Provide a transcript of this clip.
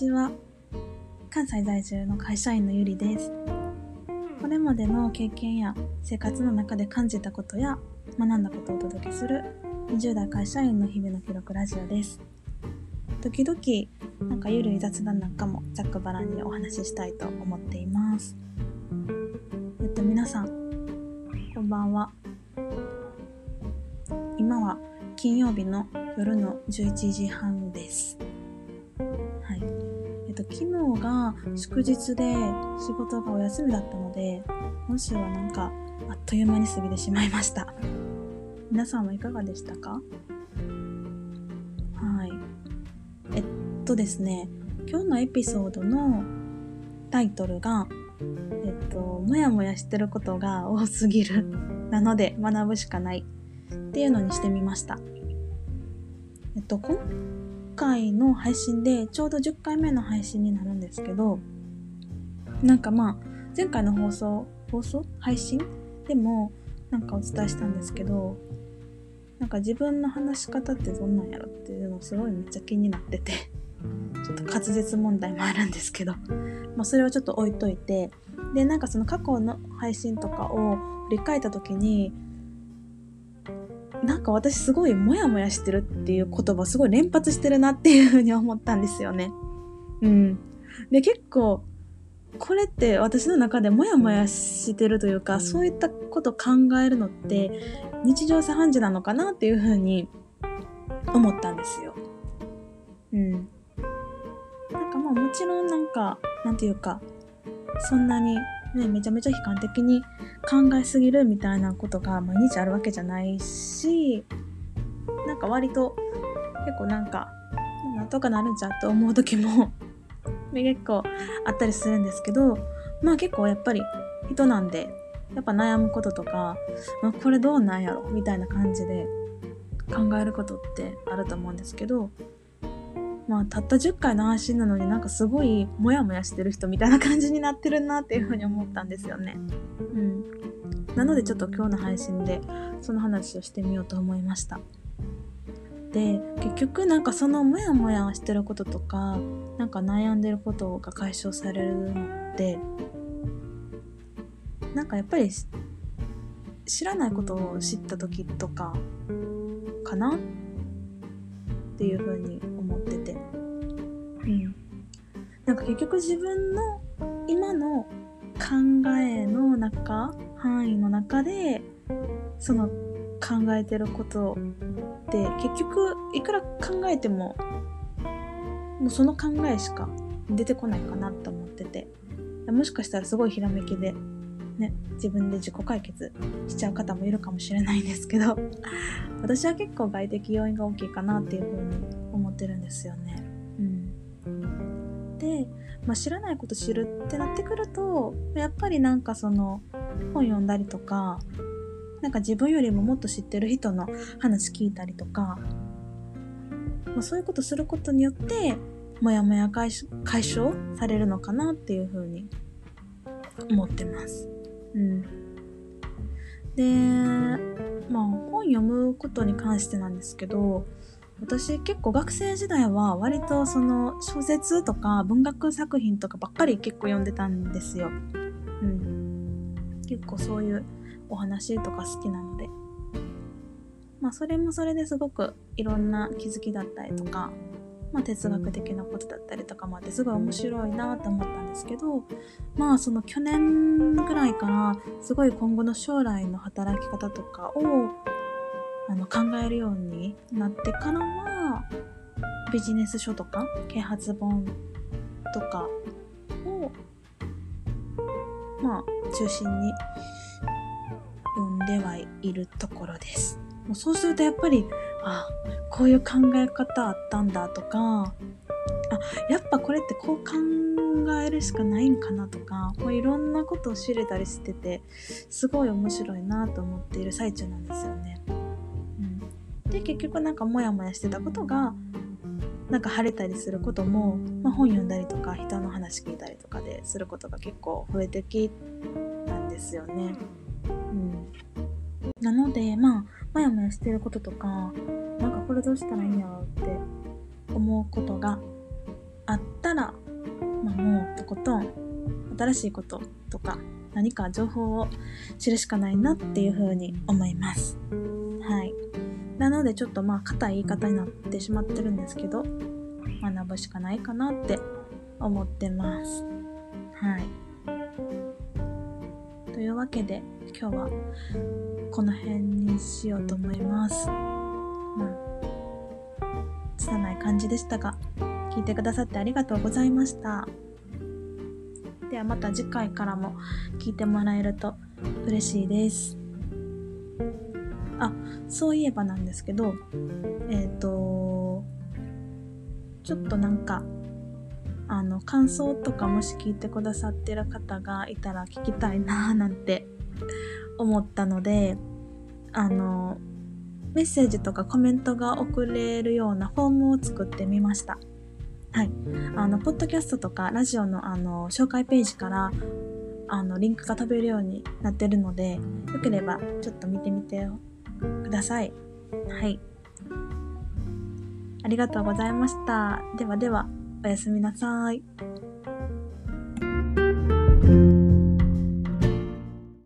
ちは。関西在住の会社員のゆりです。これまでの経験や生活の中で感じたことや学んだことをお届けする20代会社員の日々の記録ラジオです。時々なんかゆるい雑談なんかもざっくばらんにお話ししたいと思っています。皆さんこんばんは。今は金曜日の夜の11時半です。はい。昨日が祝日で仕事がお休みだったので、今週はなんかあっという間に過ぎてしまいました。皆さんはいかがでしたか？はい。ですね、今日のエピソードのタイトルがもやもやしてることが多すぎるなので学ぶしかないっていうのにしてみました。今回の配信でちょうど10回目の配信になるんですけど、なんか前回の配信でもなんかお伝えしたんですけど、なんか自分の話し方ってどんなんやろっていうのすごいめっちゃ気になっててちょっと滑舌問題もあるんですけど、それをちょっと置いといて、でなんかその過去の配信とかを振り返った時に、なんか私すごいモヤモヤしてるっていう言葉すごい連発してるなっていうふうに思ったんですよね。で結構これって私の中でモヤモヤしてるというか、そういったこと考えるのって日常茶飯事なのかなっていうふうに思ったんですよ。なんかもちろんなんかなんていうかそんなにねめちゃめちゃ悲観的に考えすぎるみたいなことが毎日あるわけじゃないし、なんか割と結構なんかなんとかなるんじゃって思う時も結構あったりするんですけど、結構やっぱり人なんでやっぱ悩むこととか、これどうなんやろみたいな感じで考えることってあると思うんですけど、たった10回の配信なのになんかすごいモヤモヤしてる人みたいな感じになってるなっていうふうに思ったんですよね。なのでちょっと今日の配信でその話をしてみようと思いました。で結局なんかそのモヤモヤしてることとかなんか悩んでることが解消されるのってなんかやっぱり知らないことを知った時とかかなっていう風に思ってて、なんか結局自分の今の考えの中範囲の中でその考えてることって結局いくら考えてももうその考えしか出てこないかなと思ってて、もしかしたらすごいひらめきでね自分で自己解決しちゃう方もいるかもしれないんですけど私は結構外的要因が大きいかなっていう風に思ってるんですよね。で、知らないこと知るってなってくるとやっぱりなんかその本読んだりとかなんか自分よりももっと知ってる人の話聞いたりとか、そういうことすることによってモヤモヤ解消されるのかなっていう風に思ってます。で、本読むことに関してなんですけど、私結構学生時代は割とその小説とか文学作品とかばっかり結構読んでたんですよ。結構そういうお話とか好きなので、それもそれですごくいろんな気づきだったりとか、哲学的なことだったりとかもあってすごい面白いなと思ったんですけど、その去年ぐらいからすごい今後の将来の働き方とかを考えるようになってからはビジネス書とか啓発本とかを中心に読んではいるところです。そうするとやっぱりこういう考え方あったんだとか、やっぱこれってこう考えるしかないんかなとか、いろんなことを知れたりしててすごい面白いなと思っている最中なんですよね。で結局なんかモヤモヤしてたことがなんか晴れたりすることも、本読んだりとか人の話聞いたりとかですることが結構増えてきたんですよね。なのでモヤモヤしてることとかなんかこれどうしたらいいんやろうって思うことがあったら、もうとことん新しいこととか何か情報を知るしかないなっていうふうに思います。はい。なのでちょっと硬い言い方になってしまってるんですけど、学ぶしかないかなって思ってます。はい。というわけで今日はこの辺にしようと思います。拙い感じでしたが、聞いてくださってありがとうございました。ではまた次回からも聞いてもらえると嬉しいです。あ、そういえばなんですけど、ちょっと感想とかもし聞いてくださってる方がいたら聞きたいななんて思ったので、メッセージとかコメントが送れるようなフォームを作ってみました。はい。ポッドキャストとかラジオの紹介ページからリンクが飛べるようになってるので、よければちょっと見てみてください。はい。ありがとうございました。ではでは、おやすみなさい。